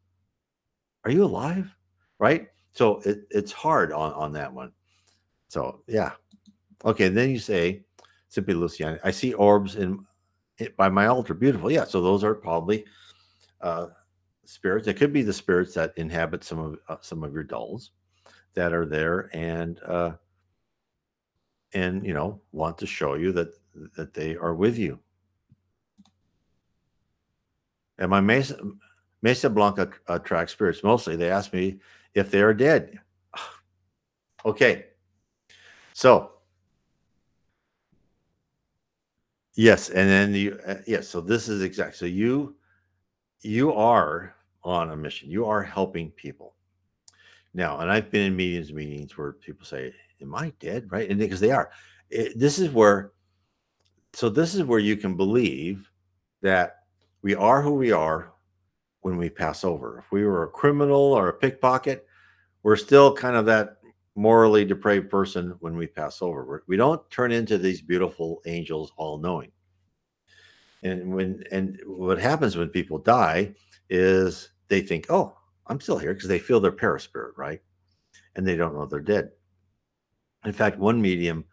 are you alive? Right? So it's hard on that one. So, yeah. Okay, and then you say, simply Luciana, I see orbs in... by my altar, beautiful. Yeah, so those are probably spirits. It could be the spirits that inhabit some of your dolls that are there and you know, want to show you that they are with you. And my Mesa Blanca attracts spirits mostly. They ask me if they are dead. Okay. So, yes, and then you, yes, so this is exact. So you are on a mission. You are helping people. Now, and I've been in meetings where people say, am I dead? Right? And because they are. This is where you can believe that we are who we are when we pass over. If we were a criminal or a pickpocket, we're still kind of that morally depraved person when we pass over. We don't turn into these beautiful angels, all knowing. And what happens when people die is they think, oh, I'm still here, because they feel their paraspirit, right? And they don't know they're dead. In fact, one medium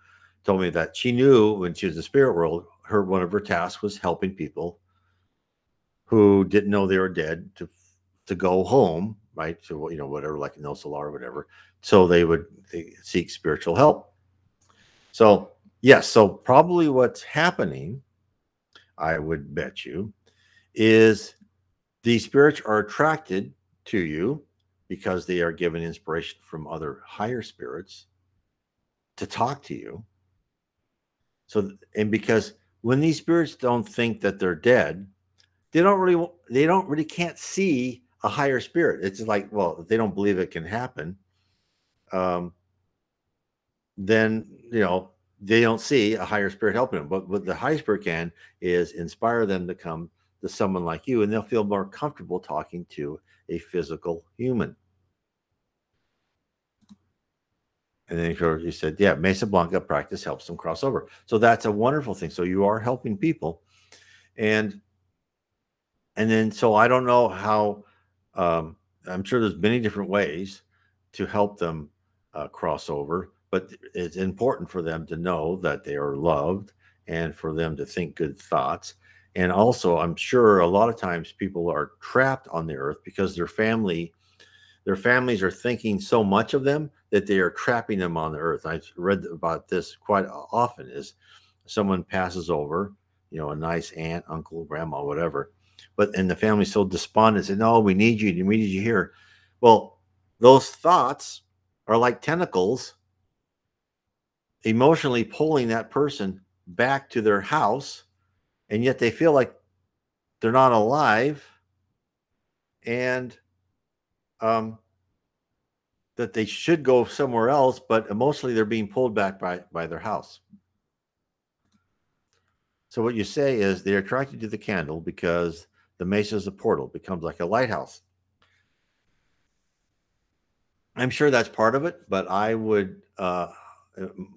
told me that she knew when she was in the spirit world, one of her tasks was helping people who didn't know they were dead to go home, right? So, you know, whatever, like no solar or whatever. So they seek spiritual help. So, yes. So probably what's happening, I would bet you, is these spirits are attracted to you because they are given inspiration from other higher spirits to talk to you. So, and because when these spirits don't think that they're dead, they don't really can't see a higher spirit. It's like, well, if they don't believe it can happen, then, you know, they don't see a higher spirit helping them. But what the higher spirit can is inspire them to come to someone like you, and they'll feel more comfortable talking to a physical human. And then you said, yeah, Mesa Blanca practice helps them cross over. So that's a wonderful thing. So you are helping people. And then, so I don't know how, I'm sure there's many different ways to help them cross over, but it's important for them to know that they are loved and for them to think good thoughts. And also, I'm sure a lot of times people are trapped on the earth because their families are thinking so much of them that they are trapping them on the earth. I've read about this quite often, is someone passes over, you know, a nice aunt, uncle, grandma, whatever, and the family's so despondent, and no, we need you here. Well, those thoughts are like tentacles emotionally pulling that person back to their house, and yet they feel like they're not alive, and that they should go somewhere else, but emotionally they're being pulled back by their house. So what you say is they're attracted to the candle because the mesa is a portal, becomes like a lighthouse. I'm sure that's part of it, but I would,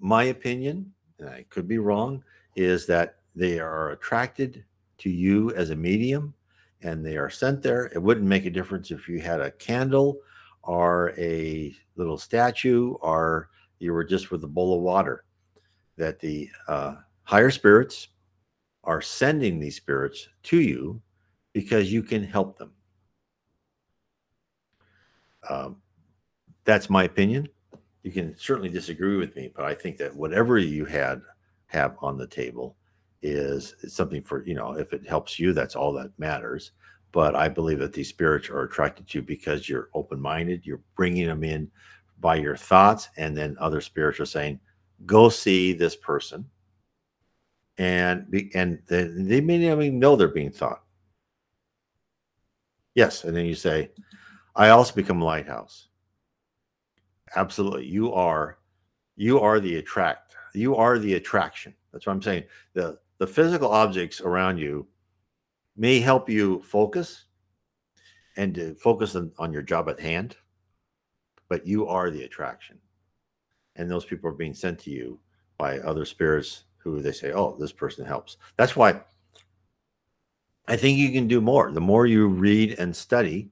my opinion, and I could be wrong, is that they are attracted to you as a medium and they are sent there. It wouldn't make a difference if you had a candle or a little statue or you were just with a bowl of water, that the higher spirits are sending these spirits to you because you can help them. That's my opinion. You can certainly disagree with me, but I think that whatever you have on the table is something for, you know, if it helps you, that's all that matters. But I believe that these spirits are attracted to you because you're open-minded, you're bringing them in by your thoughts, and then other spirits are saying, go see this person. And they may not even know they're being thought. Yes, and then you say, I also become a lighthouse. Absolutely. You are the attract. You are the attraction. That's what I'm saying. The physical objects around you may help you focus and to focus on your job at hand, but you are the attraction. And those people are being sent to you by other spirits who they say, oh, this person helps. That's why I think you can do more. The more you read and study,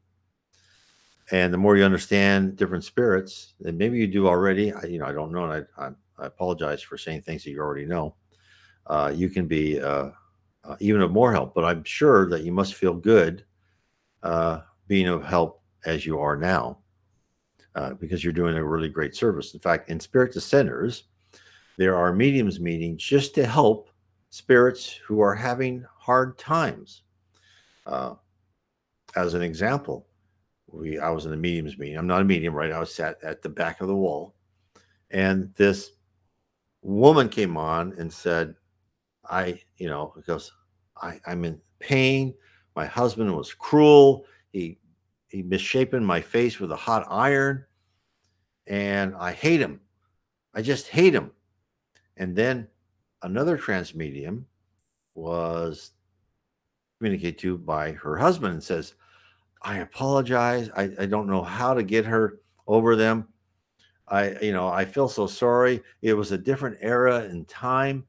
and the more you understand different spirits, and maybe you do already, I don't know, and I apologize for saying things that you already know, you can be even of more help. But I'm sure that you must feel good being of help as you are now, because you're doing a really great service. In fact, in Spirit to Centers, there are mediums meetings just to help spirits who are having hard times. As an example, I was in a mediums meeting. I'm not a medium, right? I was sat at the back of the wall, And this woman came on and said, I'm in pain. My husband was cruel. He misshapen my face with a hot iron, and I hate him. I just hate him. And then another transmedium was communicated to by her husband and says, I apologize. I don't know how to get her over them. I feel so sorry. It was a different era and time.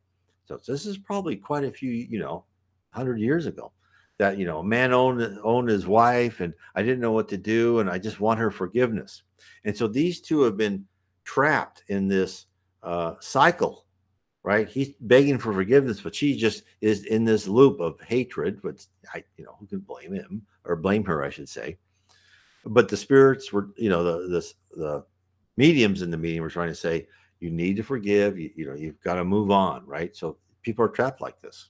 So this is probably quite a few, 100 years ago, that, a man owned his wife, and I didn't know what to do, and I just want her forgiveness. And so these two have been trapped in this cycle, right? He's begging for forgiveness, but she just is in this loop of hatred, which who can blame him, or blame her, I should say. But the spirits were, the mediums in the meeting were trying to say, you need to forgive, you've got to move on, right? So people are trapped like this.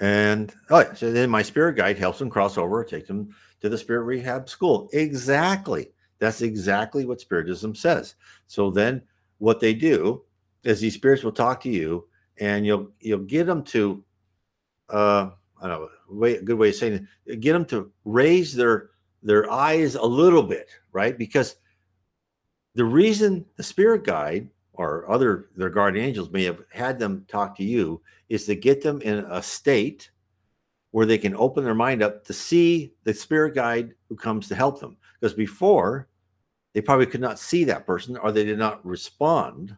And so then my spirit guide helps them cross over, take them to the spirit rehab school. Exactly. That's exactly what Spiritism says. So then what they do is these spirits will talk to you, and you'll get them to, a good way of saying it, get them to raise their eyes a little bit, right? Because the reason the spirit guide or their guardian angels may have had them talk to you is to get them in a state where they can open their mind up to see the spirit guide who comes to help them. Because before, they probably could not see that person, or they did not respond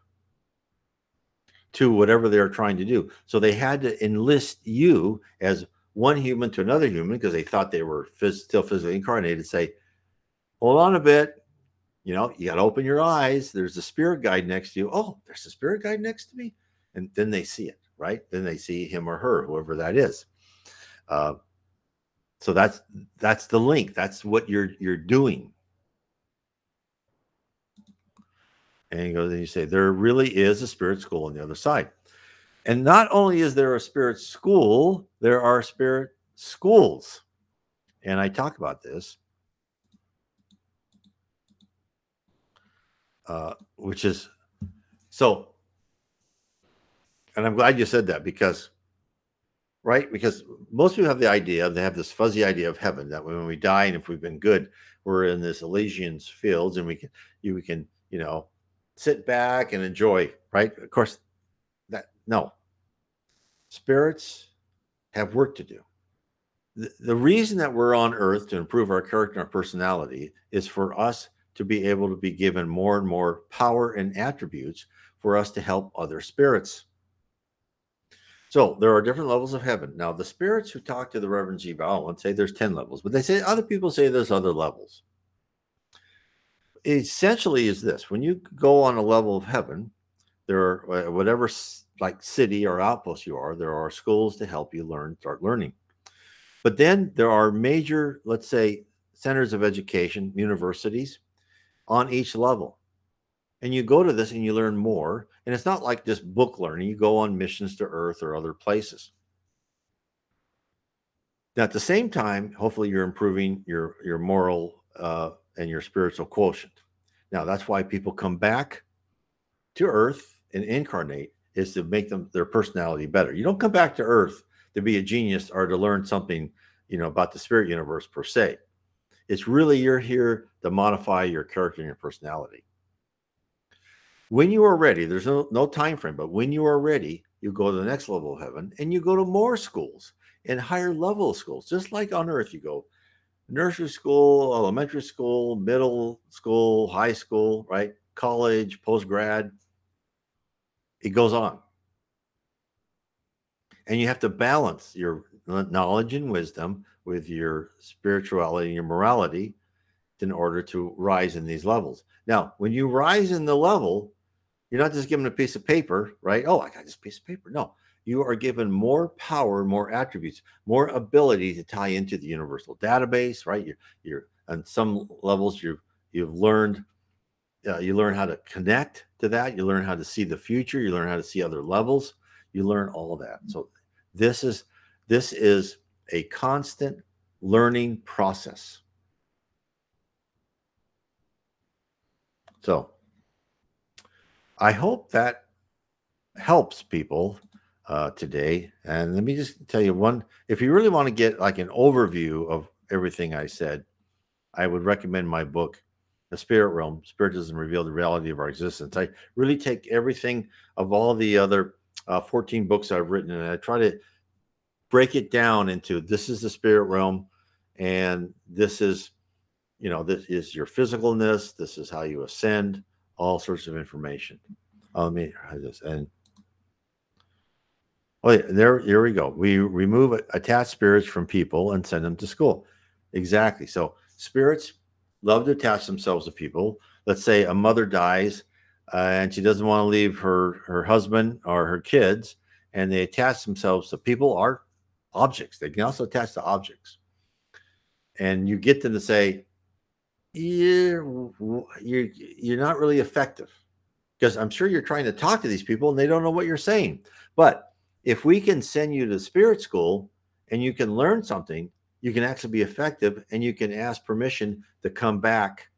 to whatever they're trying to do. So they had to enlist you as one human to another human, because they thought they were still physically incarnated, say, hold on a bit. You got to open your eyes. There's a spirit guide next to you. Oh, there's a spirit guide next to me. And then they see it, right? Then they see him or her, whoever that is. So that's the link. That's what you're doing. And you say, there really is a spirit school on the other side. And not only is there a spirit school, there are spirit schools. And I talk about this, which is so, and I'm glad you said that, because, right? Because most people have this fuzzy idea of heaven, that when we die and if we've been good, we're in this Elysian fields, and we can sit back and enjoy, right? Of course, no. Spirits have work to do. The reason that we're on earth to improve our character and our personality is for us to be able to be given more and more power and attributes for us to help other spirits. So there are different levels of heaven. Now, the spirits who talk to the Reverend G. Owen say there's 10 levels, but other people say there's other levels. Essentially is this: when you go on a level of heaven, there are whatever city or outpost you are, there are schools to help you start learning. But then there are major, let's say, centers of education, universities, on each level. And you go to this and you learn more. And it's not like just book learning. You go on missions to Earth or other places. Now, at the same time, hopefully you're improving your moral and your spiritual quotient. Now, that's why people come back to Earth and incarnate, is to make their personality better. You don't come back to Earth to be a genius or to learn something, about the spirit universe per se. It's really, you're here to modify your character and your personality. When you are ready, there's no time frame, but when you are ready, you go to the next level of heaven, and you go to more schools and higher level schools. Just like on Earth, you go nursery school, elementary school, middle school, high school, right? College, post-grad. It goes on. And you have to balance your knowledge and wisdom with your spirituality and your morality in order to rise in these levels. Now, when you rise in the level, you're not just given a piece of paper, right? Oh, I got this piece of paper. No, you are given more power, more attributes, more ability to tie into the universal database, right? You're on some levels, you've learned, you learn how to connect to that. You learn how to see the future. You learn how to see other levels. You learn all of that. So this is a constant learning process. So I hope that helps people today. And let me just tell you one, if you really want to get like an overview of everything I said, I would recommend my book, The Spirit Realm: Spiritism Revealed the Reality of Our Existence. I really take everything of all the other 14 books I've written, and I try to break it down into, this is the spirit realm, and this is, you know, this is your physicalness, this is how you ascend, all sorts of information. Let me hide this. And oh yeah, here we go. We remove attached spirits from people and send them to school. Exactly. So spirits love to attach themselves to people. Let's say a mother dies and she doesn't want to leave her husband or her kids, and they attach themselves to people or objects. They can also attach to objects. And you get them to say, you're not really effective, because I'm sure you're trying to talk to these people and they don't know what you're saying. But if we can send you to spirit school and you can learn something, you can actually be effective, and you can ask permission to come back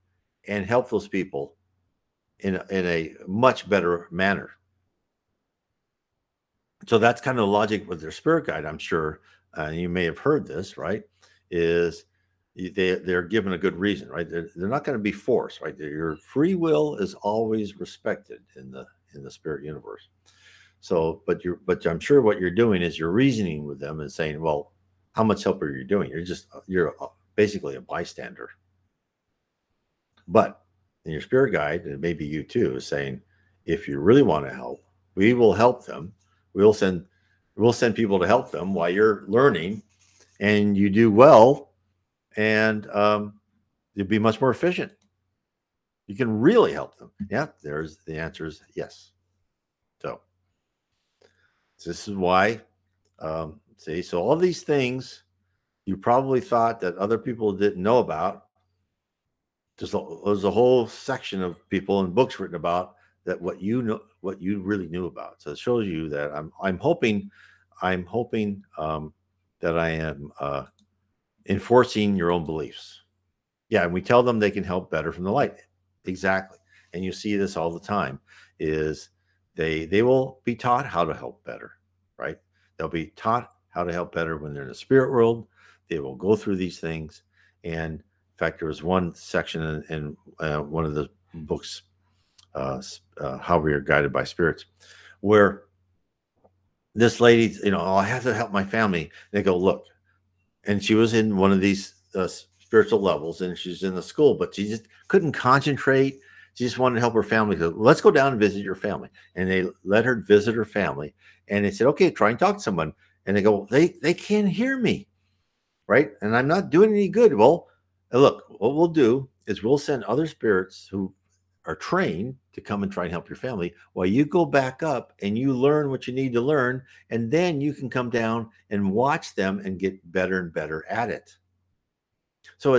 and help those people in a much better manner. So that's kind of the logic with their spirit guide, I'm sure. You may have heard this, right? Is they're given a good reason, right? They're not going to be forced, right? Your free will is always respected in the spirit universe. So, but I'm sure what you're doing is you're reasoning with them and saying, well, how much help are you doing? You're basically a bystander. But in your spirit guide, and maybe you too, is saying, if you really want to help, we will help them. We'll send people to help them while you're learning, and you do well, and you'll be much more efficient. You can really help them. Yeah, there's the answer is yes. So this is why, see, so all these things you probably thought that other people didn't know about. There's a whole section of people and books written about that, what you know, what you really knew about. So it shows you that I'm hoping that I am enforcing your own beliefs. Yeah, and we tell them they can help better from the light. Exactly. And you see this all the time, is they will be taught how to help better, right? They'll be taught how to help better when they're in the spirit world. They will go through these things. And in fact, there was one section in one of the books, How We Are Guided by Spirits, where this lady, you know, oh, I have to help my family. And they go, look, and she was in one of these spiritual levels, and she's in the school, but she just couldn't concentrate. She just wanted to help her family. So let's go down and visit your family. And they let her visit her family, and they said, okay, try and talk to someone. And they go, they can't hear me, right? And I'm not doing any good. Well, look, what we'll do is we'll send other spirits who are trained to come and try and help your family while you go back up and you learn what you need to learn. And then you can come down and watch them and get better and better at it. So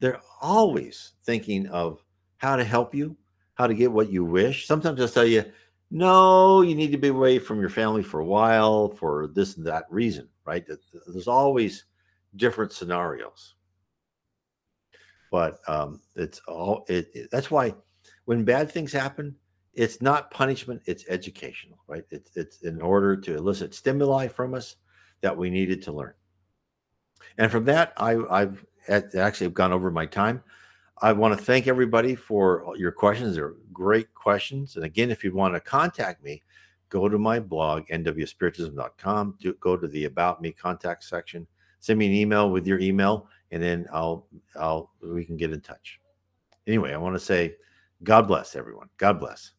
they're always thinking of how to help you, how to get what you wish. Sometimes they'll tell you, no, you need to be away from your family for a while for this and that reason, right? There's always different scenarios. But that's why when bad things happen, it's not punishment, it's educational, right? It's in order to elicit stimuli from us that we needed to learn. And from that, I've gone over my time. I want to thank everybody for your questions. They're great questions. And again, if you want to contact me, go to my blog, nwspiritism.com. Go to the About Me contact section. Send me an email with your email, and then we can get in touch. Anyway, I want to say God bless everyone. God bless.